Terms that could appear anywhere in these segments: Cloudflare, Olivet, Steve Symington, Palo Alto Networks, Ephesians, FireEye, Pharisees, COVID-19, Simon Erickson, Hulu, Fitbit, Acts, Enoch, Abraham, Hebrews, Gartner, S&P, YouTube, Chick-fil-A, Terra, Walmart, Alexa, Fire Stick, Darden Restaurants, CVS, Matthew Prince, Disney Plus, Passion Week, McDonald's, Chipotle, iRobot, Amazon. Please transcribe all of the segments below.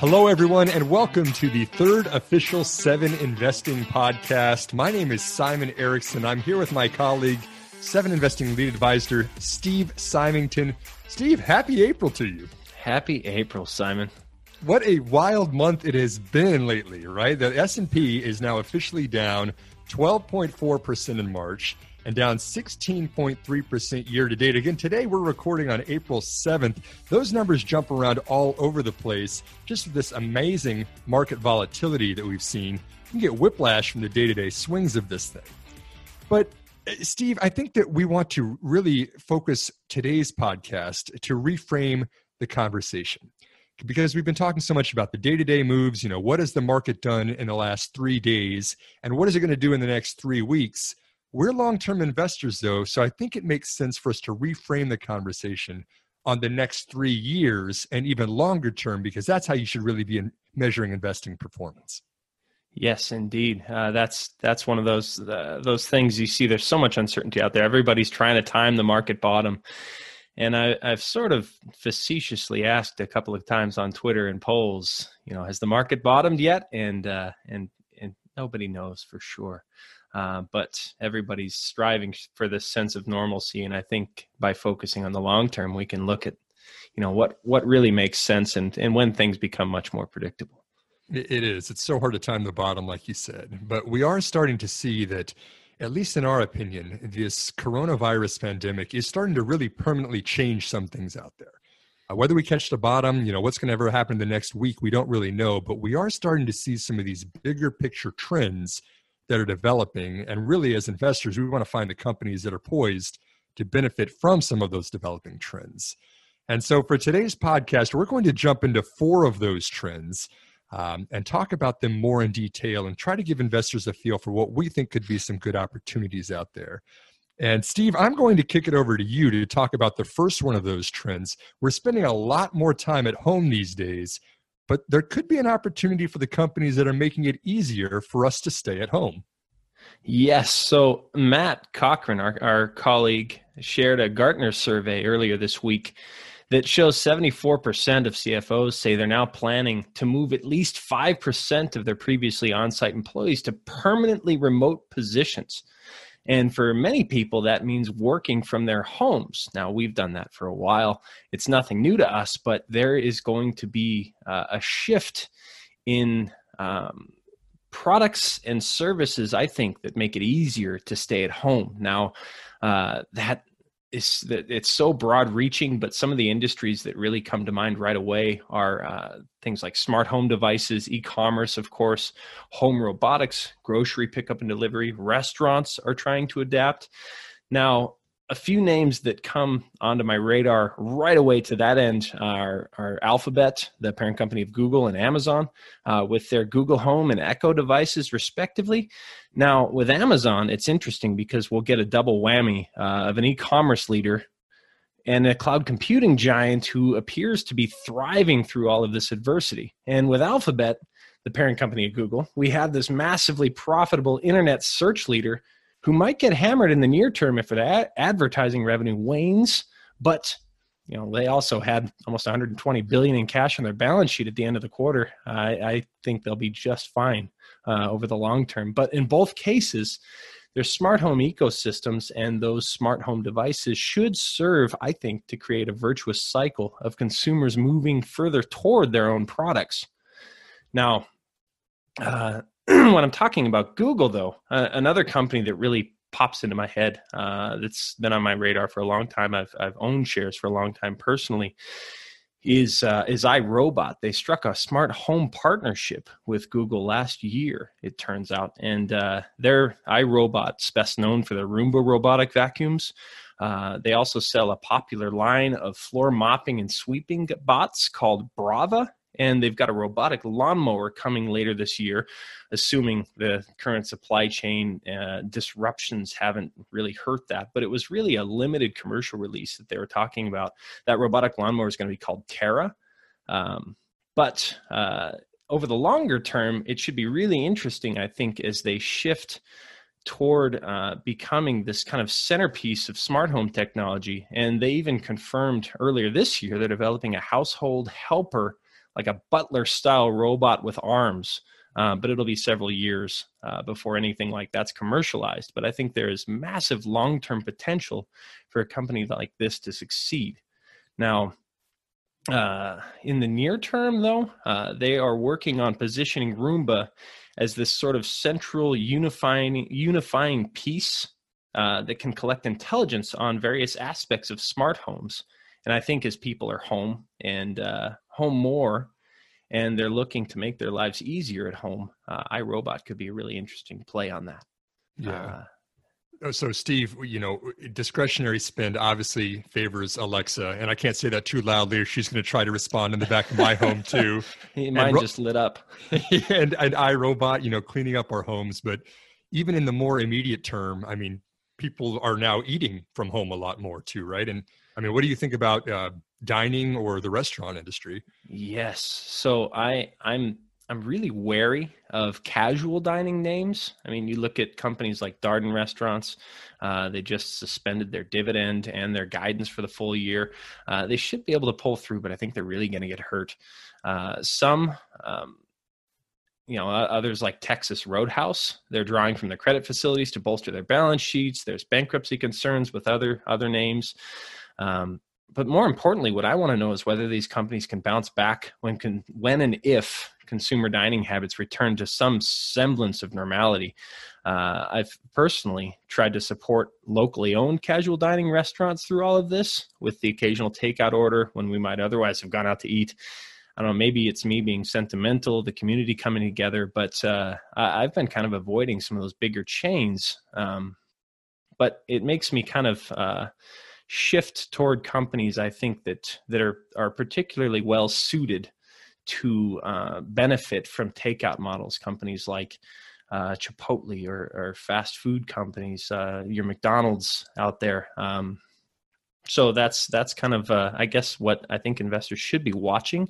Hello, everyone, and welcome to the third official Seven Investing Podcast. My name is Simon Erickson. I'm here with my colleague, Seven Investing Lead Advisor, Steve Symington. Steve, happy April to you. Happy April, Simon. What a wild month it has been lately, right? The S&P is now officially down 12.4% in March and down 16.3% year to date. Again, today we're recording on April 7th. Those numbers jump around all over the place, just with this amazing market volatility that we've seen. You can get whiplash from the day-to-day swings of this thing. But Steve, I think that we want to really focus today's podcast to reframe the conversation, because we've been talking so much about the day-to-day moves. You know, what has the market done in the last 3 days, and what is it going to do in the next 3 weeks? We're long-term investors, though, so I think it makes sense for us to reframe the conversation on the next 3 years and even longer term, because that's how you should really be measuring investing performance. Yes, indeed. That's one of those things you see. There's so much uncertainty out there. Everybody's trying to time the market bottom. And I've sort of facetiously asked a couple of times on Twitter and polls, you know, has the market bottomed yet? And nobody knows for sure. But everybody's striving for this sense of normalcy. And I think by focusing on the long term, we can look at, you know, what really makes sense and when things become much more predictable. It is. It's so hard to time the bottom, like you said. But we are starting to see that, at least in our opinion, this coronavirus pandemic is starting to really permanently change some things out there. Whether we catch the bottom, you know, what's going to ever happen the next week, we don't really know, but we are starting to see some of these bigger picture trends that are developing. And really, as investors, we want to find the companies that are poised to benefit from some of those developing trends. And so for today's podcast, we're going to jump into four of those trends and talk about them more in detail and try to give investors a feel for what we think could be some good opportunities out there. And Steve, I'm going to kick it over to you to talk about the first one of those trends. We're spending a lot more time at home these days, but there could be an opportunity for the companies that are making it easier for us to stay at home. Yes. So Matt Cochran, our colleague, shared a Gartner survey earlier this week that shows 74% of CFOs say they're now planning to move at least 5% of their previously on-site employees to permanently remote positions. And for many people, that means working from their homes. Now, we've done that for a while. It's nothing new to us, but there is going to be a shift in products and services, I think, that make it easier to stay at home. Now, it's so broad reaching, but some of the industries that really come to mind right away are things like smart home devices, e-commerce, of course, home robotics, grocery pickup and delivery. Restaurants are trying to adapt. Now, a few names that come onto my radar right away to that end are Alphabet, the parent company of Google, and Amazon with their Google Home and Echo devices, respectively. Now, with Amazon, it's interesting because we'll get a double whammy of an e-commerce leader and a cloud computing giant who appears to be thriving through all of this adversity. And with Alphabet, the parent company of Google, we have this massively profitable internet search leader who might get hammered in the near term if advertising revenue wanes, but you know they also had almost $120 billion in cash on their balance sheet at the end of the quarter. I think they'll be just fine over the long term. But in both cases, their smart home ecosystems and those smart home devices should serve, I think, to create a virtuous cycle of consumers moving further toward their own products. Now, when I'm talking about Google, though, another company that really pops into my head that's been on my radar for a long time, I've owned shares for a long time personally, is iRobot. They struck a smart home partnership with Google last year, it turns out. And their iRobot's best known for their Roomba robotic vacuums. They also sell a popular line of floor mopping and sweeping bots called Brava. And they've got a robotic lawnmower coming later this year, assuming the current supply chain disruptions haven't really hurt that. But it was really a limited commercial release that they were talking about. That robotic lawnmower is going to be called Terra. But over the longer term, it should be really interesting, I think, as they shift toward becoming this kind of centerpiece of smart home technology. And they even confirmed earlier this year they're developing a household helper like a butler-style robot with arms. But it'll be several years before anything like that's commercialized. But I think there is massive long-term potential for a company like this to succeed. Now, in the near term, though, they are working on positioning Roomba as this sort of central unifying piece that can collect intelligence on various aspects of smart homes. And I think as people are home and home more, and they're looking to make their lives easier at home, iRobot could be a really interesting play on that. Yeah. So Steve, you know, discretionary spend obviously favors Alexa, and I can't say that too loudly or she's going to try to respond in the back of my home too. Mine just lit up. and iRobot, you know, cleaning up our homes. But even in the more immediate term, I mean, people are now eating from home a lot more too, right? And I mean, what do you think about dining or the restaurant industry? Yes. So I'm really wary of casual dining names. I mean, you look at companies like Darden Restaurants, they just suspended their dividend and their guidance for the full year. They should be able to pull through, but I think they're really going to get hurt. Others like Texas Roadhouse, they're drawing from their credit facilities to bolster their balance sheets. There's bankruptcy concerns with other names. But more importantly, what I want to know is whether these companies can bounce back when and if consumer dining habits return to some semblance of normality. I've personally tried to support locally owned casual dining restaurants through all of this with the occasional takeout order when we might otherwise have gone out to eat. I don't know, maybe it's me being sentimental, the community coming together, but I've been kind of avoiding some of those bigger chains. But it makes me kind of shift toward companies I think that are particularly well suited to benefit from takeout models, companies like Chipotle or fast food companies, your McDonald's out there. So that's kind of, I guess, what I think investors should be watching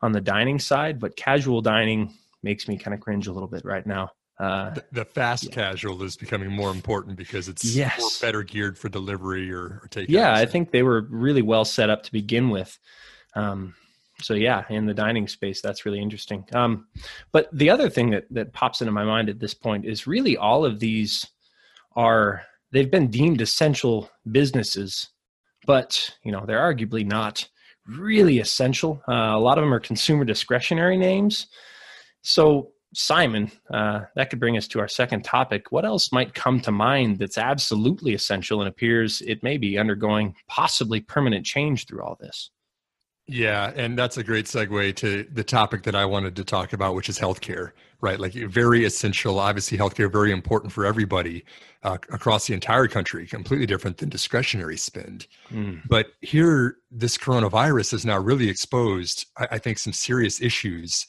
on the dining side. But casual dining makes me kind of cringe a little bit right now. The fast casual is becoming more important because it's more better geared for delivery or takeout. Yeah, I think they were really well set up to begin with. So yeah, in the dining space, that's really interesting. But the other thing that pops into my mind at this point is really all of these they've been deemed essential businesses, but you know, they're arguably not really essential. A lot of them are consumer discretionary names. So Simon, that could bring us to our second topic. What else might come to mind that's absolutely essential and appears it may be undergoing possibly permanent change through all this? Yeah, and that's a great segue to the topic that I wanted to talk about, which is healthcare, right? Like very essential, obviously healthcare, very important for everybody across the entire country, completely different than discretionary spend. But here, this coronavirus has now really exposed, I think, some serious issues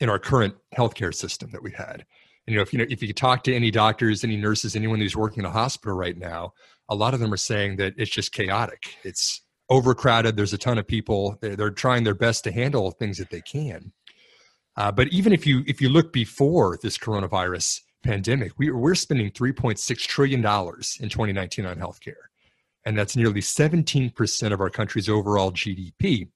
in our current healthcare system that we've had. And, if you talk to any doctors, any nurses, anyone who's working in a hospital right now, a lot of them are saying that it's just chaotic. It's overcrowded. There's a ton of people. They're trying their best to handle things that they can. But even if you look before this coronavirus pandemic, we're spending $3.6 trillion in 2019 on healthcare. And that's nearly 17% of our country's overall GDP.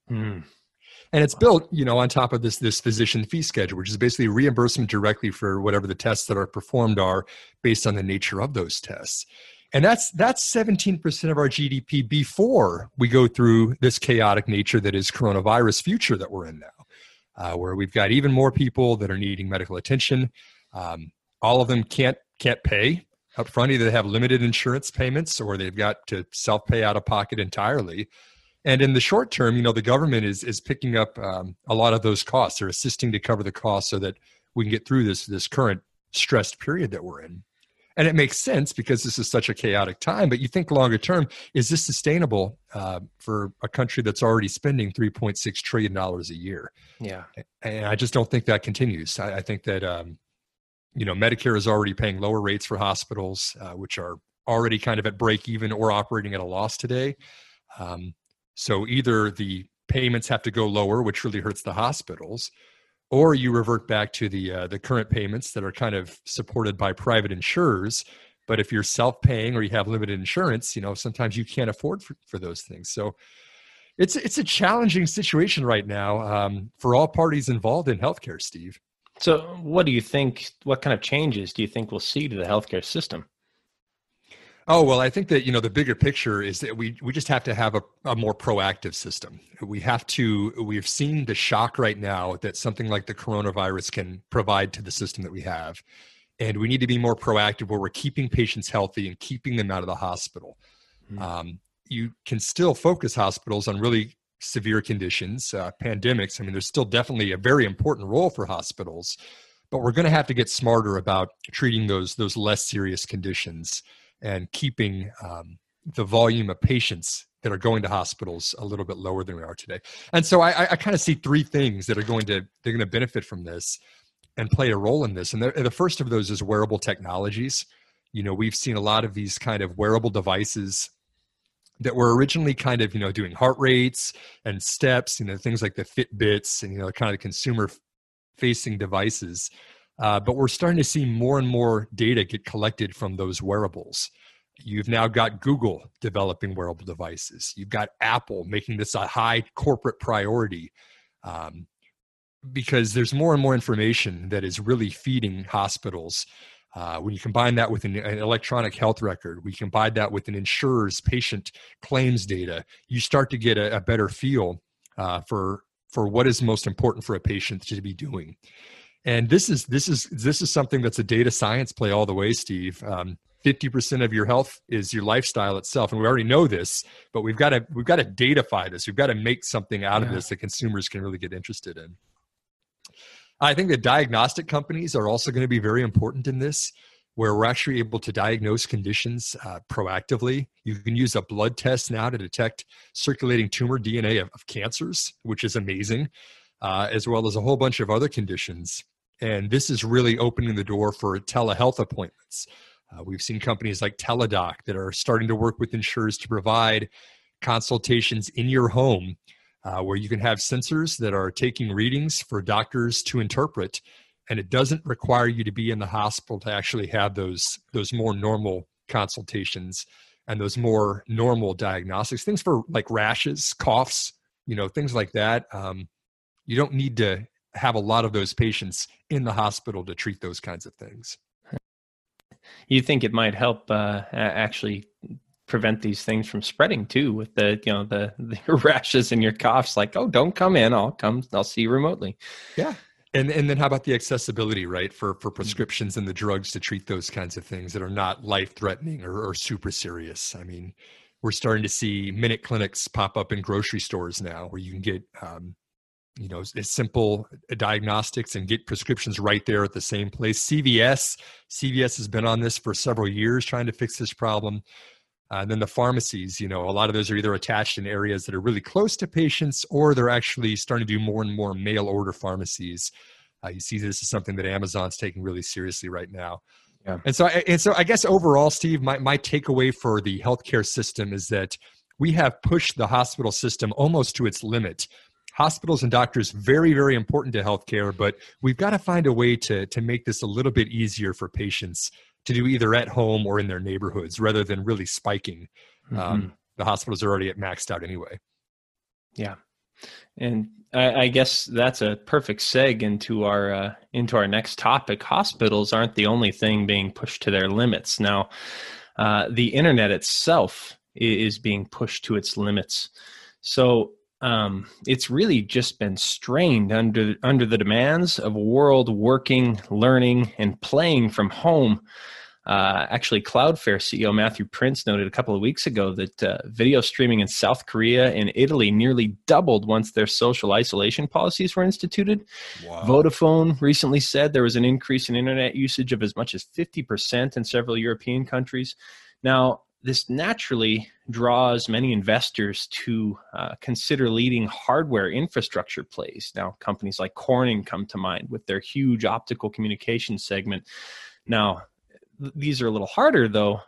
And it's built, on top of this physician fee schedule, which is basically reimbursement directly for whatever the tests that are performed are based on the nature of those tests. And that's 17% of our GDP before we go through this chaotic nature that is coronavirus future that we're in now, where we've got even more people that are needing medical attention. All of them can't pay up front. Either they have limited insurance payments or they've got to self-pay out of pocket entirely. And in the short term, the government is picking up a lot of those costs. They're assisting to cover the costs so that we can get through this current stressed period that we're in. And it makes sense because this is such a chaotic time, but you think longer term, is this sustainable for a country that's already spending $3.6 trillion a year? Yeah. And I just don't think that continues. I think that, Medicare is already paying lower rates for hospitals, which are already kind of at break even or operating at a loss today. So either the payments have to go lower, which really hurts the hospitals, or you revert back to the current payments that are kind of supported by private insurers. But if you're self-paying or you have limited insurance, sometimes you can't afford for those things. So it's a challenging situation right now for all parties involved in healthcare, Steve. So what do you think, what kind of changes do you think we'll see to the healthcare system? Oh, well, I think that, the bigger picture is that we just have to have a more proactive system. We've seen the shock right now that something like the coronavirus can provide to the system that we have. And we need to be more proactive where we're keeping patients healthy and keeping them out of the hospital. Mm-hmm. You can still focus hospitals on really severe conditions, pandemics. I mean, there's still definitely a very important role for hospitals, but we're going to have to get smarter about treating those less serious conditions and keeping the volume of patients that are going to hospitals a little bit lower than we are today. And so I kind of see three things that they're going to benefit from this and play a role in this. And the first of those is wearable technologies. We've seen a lot of these kind of wearable devices that were originally kind of, doing heart rates and steps, things like the Fitbits and, kind of consumer facing devices. But we're starting to see more and more data get collected from those wearables. You've now got Google developing wearable devices. You've got Apple making this a high corporate priority because there's more and more information that is really feeding hospitals. When you combine that with an electronic health record, we combine that with an insurer's patient claims data, you start to get a better feel for what is most important for a patient to be doing. And this is something that's a data science play all the way, Steve. 50% of your health is your lifestyle itself, and we already know this, but we've got to datafy this. We've got to make something out of this that consumers can really get interested in. I think that diagnostic companies are also going to be very important in this, where we're actually able to diagnose conditions proactively. You can use a blood test now to detect circulating tumor DNA of cancers, which is amazing, as well as a whole bunch of other conditions. And this is really opening the door for telehealth appointments. We've seen companies like Teladoc that are starting to work with insurers to provide consultations in your home, where you can have sensors that are taking readings for doctors to interpret, and it doesn't require you to be in the hospital to actually have those more normal consultations and those more normal diagnostics, things for like rashes, coughs, things like that. You don't need to have a lot of those patients in the hospital to treat those kinds of things. You think it might help actually prevent these things from spreading too, with the rashes and your coughs, like, oh, don't come in, I'll see you remotely. Yeah. And then how about the accessibility, right? For prescriptions and the drugs to treat those kinds of things that are not life-threatening or super serious. I mean, we're starting to see minute clinics pop up in grocery stores now where you can get, simple diagnostics and get prescriptions right there at the same place. CVS has been on this for several years trying to fix this problem. And then the pharmacies, a lot of those are either attached in areas that are really close to patients, or they're actually starting to do more and more mail order pharmacies. You see, this is something that Amazon's taking really seriously right now. Yeah. And so I guess overall, Steve, my takeaway for the healthcare system is that we have pushed the hospital system almost to its limit. Hospitals and doctors, very, very important to healthcare, but we've got to find a way to make this a little bit easier for patients to do either at home or in their neighborhoods, rather than really spiking. The hospitals are already at maxed out anyway. Yeah. And I guess that's a perfect segue into our next topic. Hospitals aren't the only thing being pushed to their limits. Now, the internet itself is being pushed to its limits. So it's really just been strained under the demands of a world working, learning, and playing from home. Actually, Cloudflare CEO Matthew Prince noted a couple of weeks ago that video streaming in South Korea and Italy nearly doubled once their social isolation policies were instituted. Wow. Vodafone recently said there was an increase in internet usage of as much as 50% in several European countries. Now, this naturally draws many investors to consider leading hardware infrastructure plays. Now, companies like Corning come to mind with their huge optical communication segment. Now, these are a little harder, though,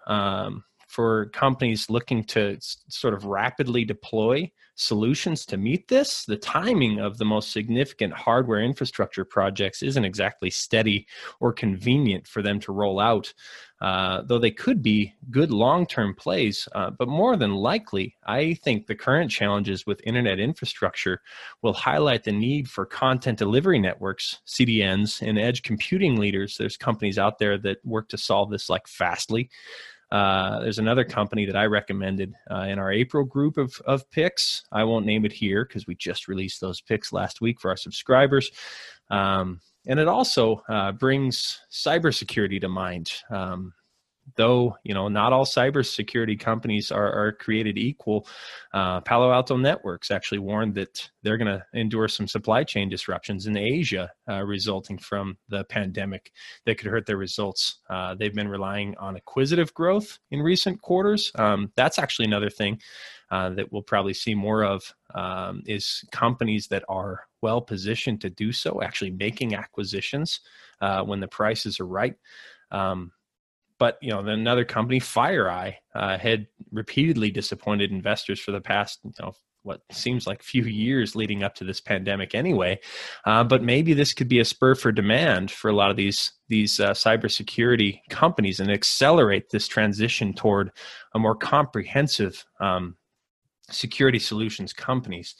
for companies looking to sort of rapidly deploy solutions to meet this, the timing of the most significant hardware infrastructure projects isn't exactly steady or convenient for them to roll out, though they could be good long-term plays. But more than likely, I think the current challenges with internet infrastructure will highlight the need for content delivery networks, CDNs, and edge computing leaders. There's companies out there that work to solve this, like Fastly. There's another company that I recommended in our April group of picks. I won't name it here because we just released those picks last week for our subscribers. And it also brings cybersecurity to mind. Though, you know, not all cybersecurity companies are created equal. Palo Alto Networks actually warned that they're going to endure some supply chain disruptions in Asia resulting from the pandemic that could hurt their results. They've been relying on acquisitive growth in recent quarters. That's actually another thing that we'll probably see more of is companies that are well positioned to do so, actually making acquisitions when the prices are right. But, you know, another company, FireEye, had repeatedly disappointed investors for the past, you know, what seems like few years leading up to this pandemic anyway. But maybe this could be a spur for demand for a lot of these cybersecurity companies and accelerate this transition toward a more comprehensive security solutions companies.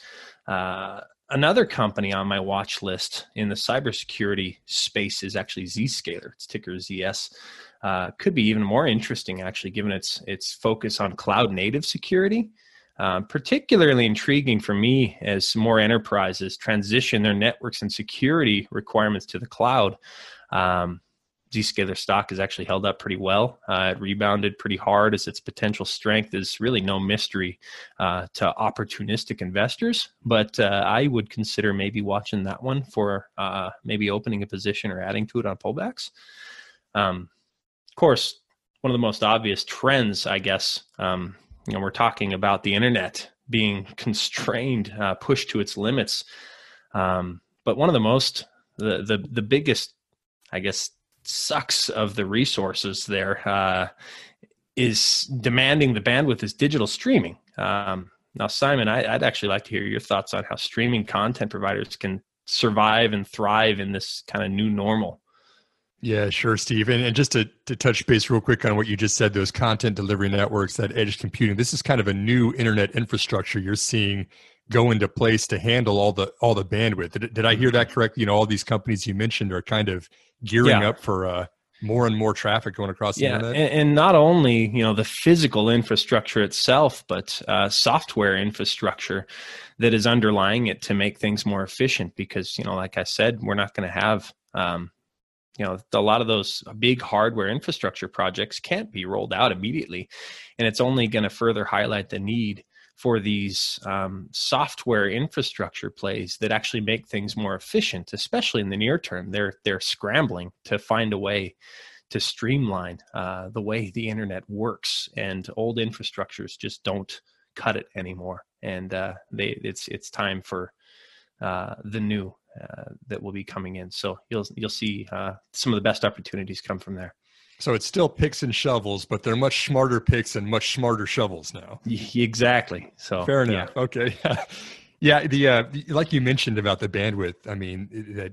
Another company on my watch list in the cybersecurity space is actually Zscaler. It's ticker ZS. Could be even more interesting, actually, given its focus on cloud-native security. Particularly intriguing for me as more enterprises transition their networks and security requirements to the cloud. Zscaler stock is actually held up pretty well. It rebounded pretty hard, as its potential strength is really no mystery to opportunistic investors. But I would consider maybe watching that one for maybe opening a position or adding to it on pullbacks. Of course, one of the most obvious trends, I guess, you know, we're talking about the internet being constrained, pushed to its limits. But one of the most, the biggest, I guess, sucks of the resources there is demanding the bandwidth is digital streaming. Now, Simon, I'd actually like to hear your thoughts on how streaming content providers can survive and thrive in this kind of new normal. Yeah, sure, Steve. And just to touch base real quick on what you just said, those content delivery networks, that edge computing, this is kind of a new internet infrastructure you're seeing go into place to handle all the bandwidth. Did I hear that correctly? You know, all these companies you mentioned are kind of gearing up for more and more traffic going across the internet. And not only, you know, the physical infrastructure itself, but software infrastructure that is underlying it to make things more efficient. Because, you know, like I said, we're not going to have, you know, a lot of those big hardware infrastructure projects can't be rolled out immediately. And it's only going to further highlight the need for these software infrastructure plays that actually make things more efficient, especially in the near term. They're scrambling to find a way to streamline the way the internet works, and old infrastructures just don't cut it anymore. And it's time for the new that will be coming in. So you'll see some of the best opportunities come from there. So it's still picks and shovels, but they're much smarter picks and much smarter shovels now. Exactly. So fair enough. Yeah. Okay. Yeah. Like you mentioned about the bandwidth, I mean,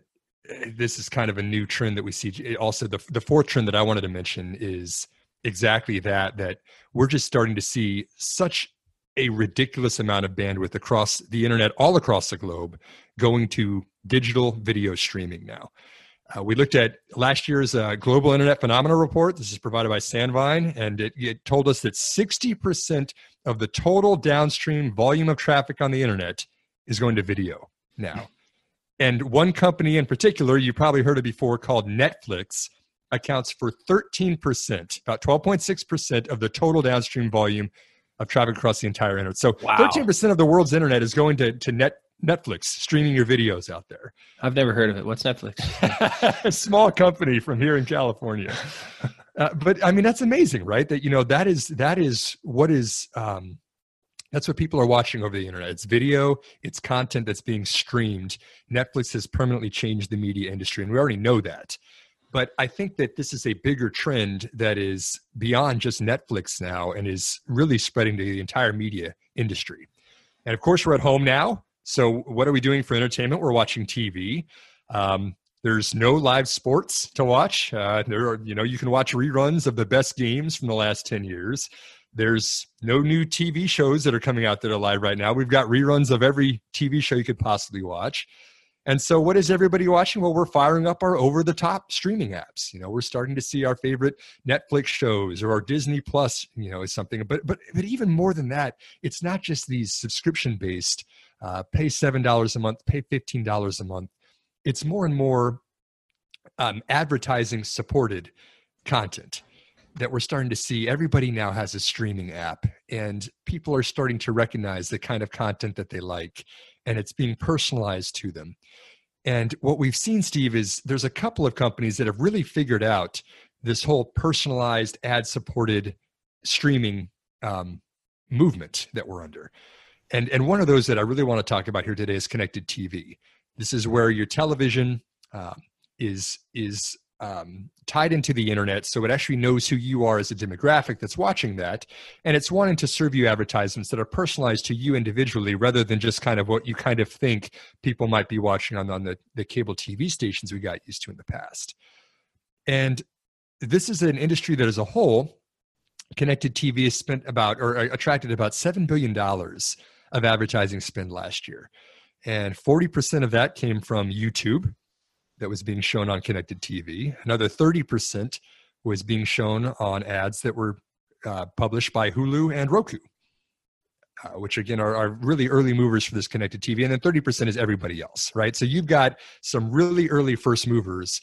this is kind of a new trend that we see. Also, the fourth trend that I wanted to mention is exactly that we're just starting to see such a ridiculous amount of bandwidth across the internet, all across the globe, going to digital video streaming now. We looked at last year's Global Internet Phenomena Report. This is provided by Sandvine, and it told us that 60% of the total downstream volume of traffic on the internet is going to video now. And one company in particular, you probably heard of before, called Netflix, accounts for 13%, about 12.6% of the total downstream volume of traffic across the entire internet. So wow. 13% of the world's internet is going to Netflix, streaming your videos out there. I've never heard of it. What's Netflix? A small company from here in California. But I mean, that's amazing, right? That, you know, that's what people are watching over the internet. It's video, it's content that's being streamed. Netflix has permanently changed the media industry, and we already know that. But I think that this is a bigger trend that is beyond just Netflix now and is really spreading to the entire media industry. And of course, we're at home now. So what are we doing for entertainment? We're watching TV. There's no live sports to watch. You can watch reruns of the best games from the last 10 years. There's no new TV shows that are coming out that are live right now. We've got reruns of every TV show you could possibly watch. And so what is everybody watching? Well, we're firing up our over-the-top streaming apps. You know, we're starting to see our favorite Netflix shows or our Disney Plus, is something. But even more than that, it's not just these subscription-based, pay $7 a month, pay $15 a month. It's more and more advertising-supported content that we're starting to see. Everybody now has a streaming app, and people are starting to recognize the kind of content that they like, and it's being personalized to them. And what we've seen, Steve, is there's a couple of companies that have really figured out this whole personalized ad-supported streaming movement that we're under. And one of those that I really want to talk about here today is connected TV. This is where your television is tied into the internet, so it actually knows who you are as a demographic that's watching that, and it's wanting to serve you advertisements that are personalized to you individually rather than just kind of what you kind of think people might be watching on the cable TV stations we got used to in the past. And this is an industry that as a whole, connected TV has attracted about $7 billion of advertising spend last year. And 40% of that came from YouTube, that was being shown on connected TV. Another 30% was being shown on ads that were published by Hulu and Roku, which again are really early movers for this connected TV. And then 30% is everybody else, right? So you've got some really early first movers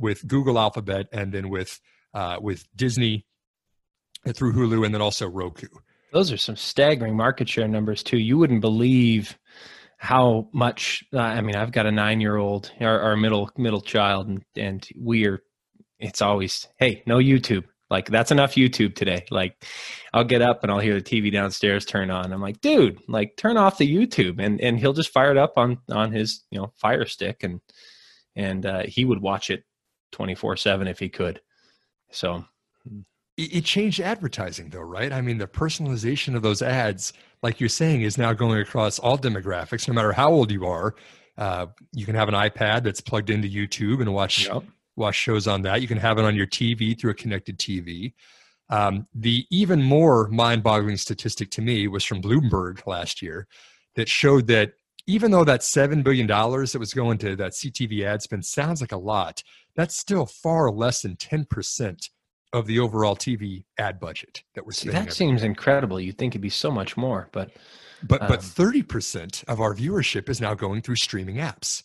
with Google Alphabet and then with Disney through Hulu and then also Roku. Those are some staggering market share numbers too. You wouldn't believe how much, I've got a 9-year-old, our middle child, and it's always, hey, no YouTube. Like, that's enough YouTube today. Like, I'll get up and I'll hear the TV downstairs turn on. I'm like, dude, like, turn off the YouTube. And he'll just fire it up on his, Fire Stick. And he would watch it 24/7 if he could. So it changed advertising though, right? I mean, the personalization of those ads, like you're saying, is now going across all demographics, no matter how old you are. You can have an iPad that's plugged into YouTube and watch shows on that. You can have it on your TV through a connected TV. The even more mind-boggling statistic to me was from Bloomberg last year that showed that even though that $7 billion that was going to that CTV ad spend sounds like a lot, that's still far less than 10% of the overall TV ad budget that we're spending. That seems incredible. You'd think it'd be so much more, but 30% of our viewership is now going through streaming apps.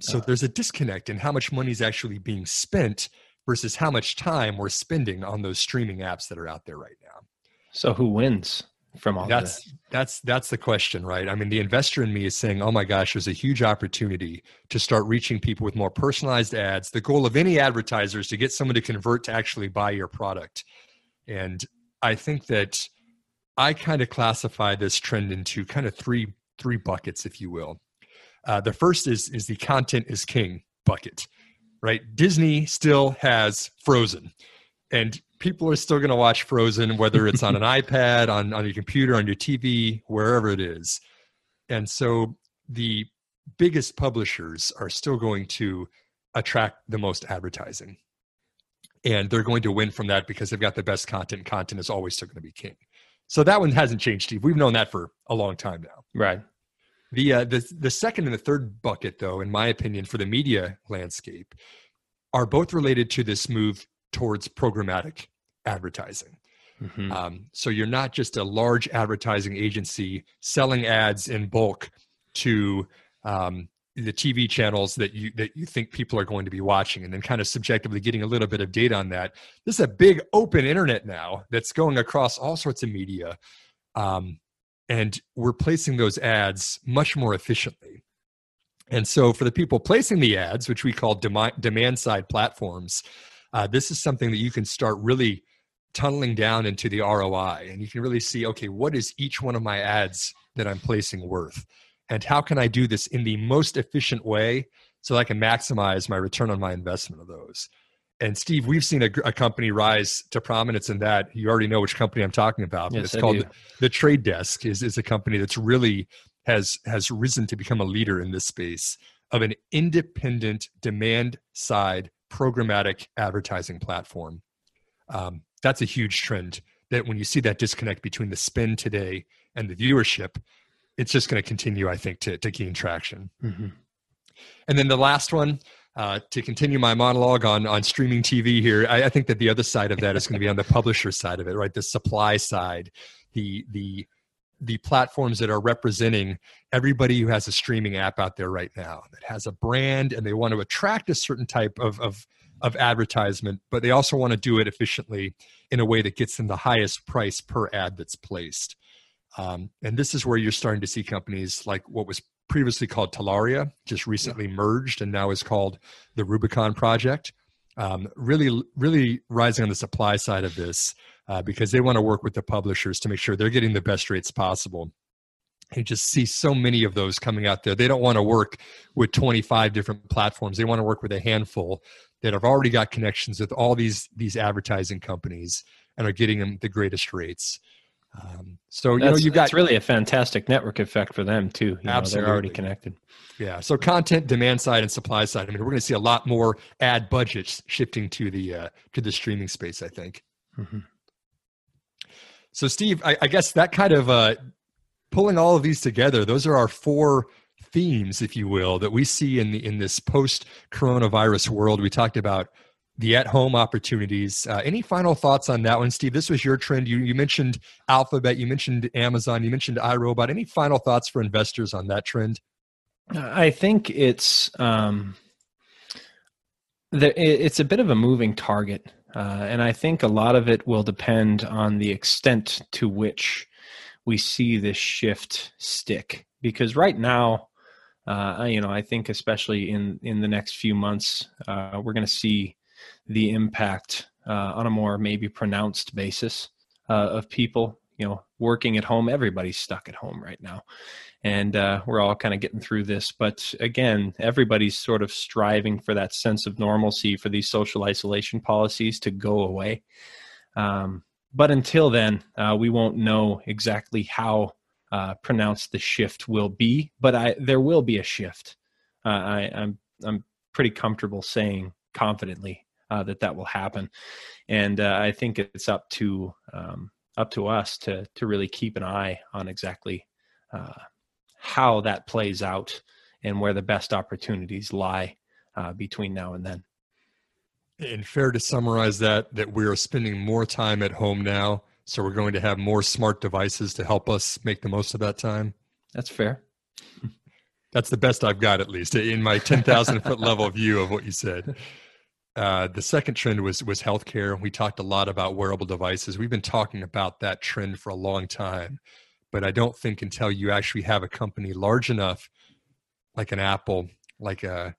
So there's a disconnect in how much money is actually being spent versus how much time we're spending on those streaming apps that are out there right now. So who wins from all that? That's the question, right? I mean, the investor in me is saying, oh my gosh, there's a huge opportunity to start reaching people with more personalized ads. The goal of any advertiser is to get someone to convert to actually buy your product. And I think that I kind of classify this trend into kind of three buckets, if you will. The first is the content is king bucket, right? Disney still has Frozen, and people are still going to watch Frozen, whether it's on an iPad, on your computer, on your TV, wherever it is. And so the biggest publishers are still going to attract the most advertising. And they're going to win from that because they've got the best content. Content is always still going to be king. So that one hasn't changed, Steve. We've known that for a long time now. Right. The second and the third bucket, though, in my opinion, for the media landscape, are both related to this move towards programmatic advertising. Mm-hmm. So you're not just a large advertising agency selling ads in bulk to the TV channels that you think people are going to be watching and then kind of subjectively getting a little bit of data on that. This is a big open internet now that's going across all sorts of media. And we're placing those ads much more efficiently. And so for the people placing the ads, which we call demand side platforms, this is something that you can start really tunneling down into the ROI, and you can really see, okay, what is each one of my ads that I'm placing worth? And how can I do this in the most efficient way so I can maximize my return on my investment of those. And Steve, we've seen a company rise to prominence in that. You already know which company I'm talking about. But yes, it's called The Trade Desk is a company that's really has risen to become a leader in this space of an independent demand side programmatic advertising platform. That's a huge trend that when you see that disconnect between the spend today and the viewership, it's just going to continue, I think, to gain traction. Mm-hmm. And then the last one, to continue my monologue on streaming TV here, I think that the other side of that is going to be on the publisher side of it, right? The supply side, the platforms that are representing everybody who has a streaming app out there right now that has a brand and they want to attract a certain type of advertisement, but they also want to do it efficiently in a way that gets them the highest price per ad that's placed. And this is where you're starting to see companies like what was previously called Telaria, just recently merged and now is called the Rubicon Project. Really, really rising on the supply side of this because they want to work with the publishers to make sure they're getting the best rates possible. You just see so many of those coming out there. They don't want to work with 25 different platforms. They want to work with a handful that have already got connections with all these advertising companies and are getting them the greatest rates. It's really a fantastic network effect for them too. They're already connected. Yeah. So content, demand side, and supply side. I mean, we're going to see a lot more ad budgets shifting to the streaming space, I think. Mm-hmm. So Steve, I guess that kind of pulling all of these together, those are our four themes, if you will, that we see in this post-coronavirus world. We talked about the at-home opportunities. Any final thoughts on that one, Steve? This was your trend. You mentioned Alphabet, you mentioned Amazon, you mentioned iRobot. Any final thoughts for investors on that trend? I think it's a bit of a moving target. And I think a lot of it will depend on the extent to which we see this shift stick. Because right now, I think especially in the next few months, we're going to see the impact on a more maybe pronounced basis of people, working at home. Everybody's stuck at home right now. And we're all kind of getting through this. But again, everybody's sort of striving for that sense of normalcy, for these social isolation policies to go away. But until then, we won't know exactly how pronounced the shift will be. But there will be a shift. I'm pretty comfortable saying confidently that will happen, and I think it's up to us to really keep an eye on exactly how that plays out and where the best opportunities lie between now and then. And fair to summarize that we are spending more time at home now, so we're going to have more smart devices to help us make the most of that time. That's fair. That's the best I've got, at least in my 10,000 foot level view of what you said. The second trend was healthcare. We talked a lot about wearable devices. We've been talking about that trend for a long time, but I don't think until you actually have a company large enough, like an Apple, like a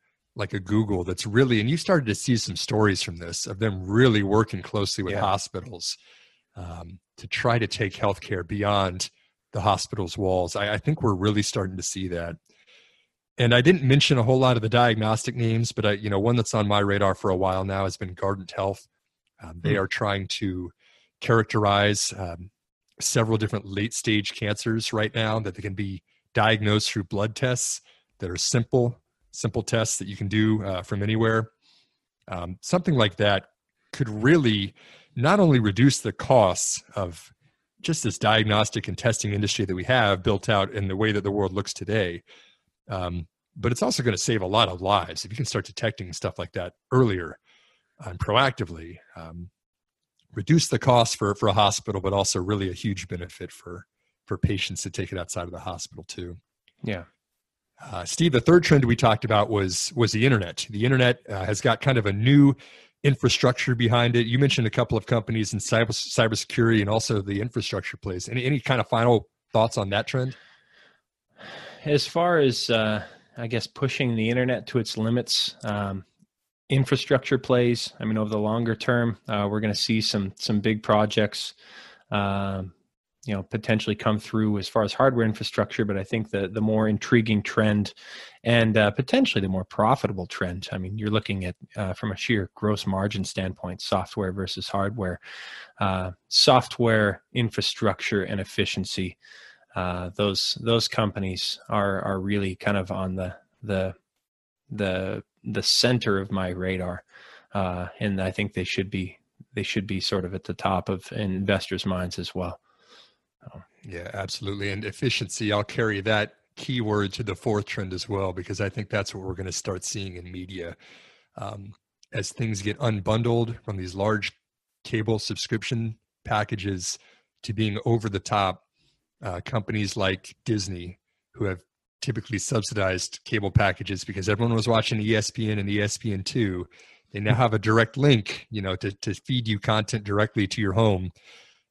Google, that's really, and you started to see some stories from this of them really working closely with hospitals to try to take healthcare beyond the hospital's walls. I think we're really starting to see that. And I didn't mention a whole lot of the diagnostic names, but one that's on my radar for a while now has been Guardant Health. They are trying to characterize several different late-stage cancers right now that they can be diagnosed through blood tests that are simple tests that you can do from anywhere. Something like that could really not only reduce the costs of just this diagnostic and testing industry that we have built out in the way that the world looks today, but it's also going to save a lot of lives if you can start detecting stuff like that earlier and proactively. Reduce the cost for a hospital, but also really a huge benefit for patients to take it outside of the hospital too. Yeah. Steve, the third trend we talked about was the internet. The internet has got kind of a new infrastructure behind it. You mentioned a couple of companies in cybersecurity and also the infrastructure plays. Any kind of final thoughts on that trend? As far as, pushing the internet to its limits, infrastructure plays. I mean, over the longer term, we're going to see some big projects, you know, potentially come through as far as hardware infrastructure, but I think the more intriguing trend and potentially the more profitable trend. I mean, you're looking at from a sheer gross margin standpoint, software versus hardware, software infrastructure and efficiency. Those companies are really kind of on the center of my radar, and I think they should be sort of at the top of investors' minds as well. Yeah, absolutely. And efficiency, I'll carry that keyword to the fourth trend as well, because I think that's what we're going to start seeing in media. As things get unbundled from these large cable subscription packages to being over the top, companies like Disney, who have typically subsidized cable packages because everyone was watching ESPN and ESPN2, they now have a direct link, you know, to feed you content directly to your home.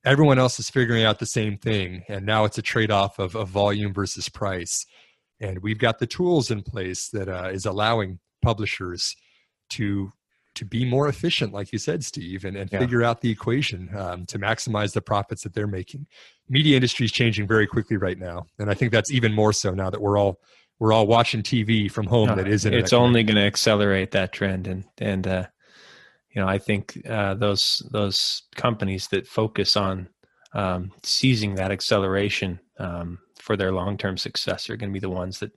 Everyone else is figuring out the same thing. And now it's a trade-off of volume versus price. And we've got the tools in place that is allowing publishers to be more efficient, like you said, Steve, and yeah, figure out the equation to maximize the profits that they're making. Media industry is changing very quickly right now. And I think that's even more so now that we're all watching TV from home. No, that isn't. It's only going to accelerate that trend. And you know, I think those companies that focus on seizing that acceleration for their long-term success are going to be the ones that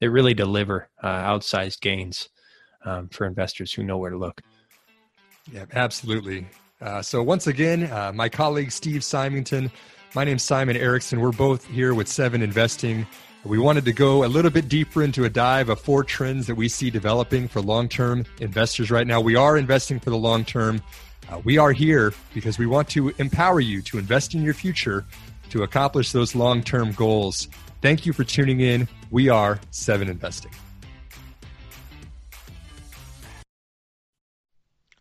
really deliver outsized gains for investors who know where to look. Yeah, absolutely. So once again, my colleague, Steve Symington, my name's Simon Erickson. We're both here with Seven Investing. We wanted to go a little bit deeper into a dive of four trends that we see developing for long-term investors right now. We are investing for the long term. We are here because we want to empower you to invest in your future to accomplish those long-term goals. Thank you for tuning in. We are Seven Investing.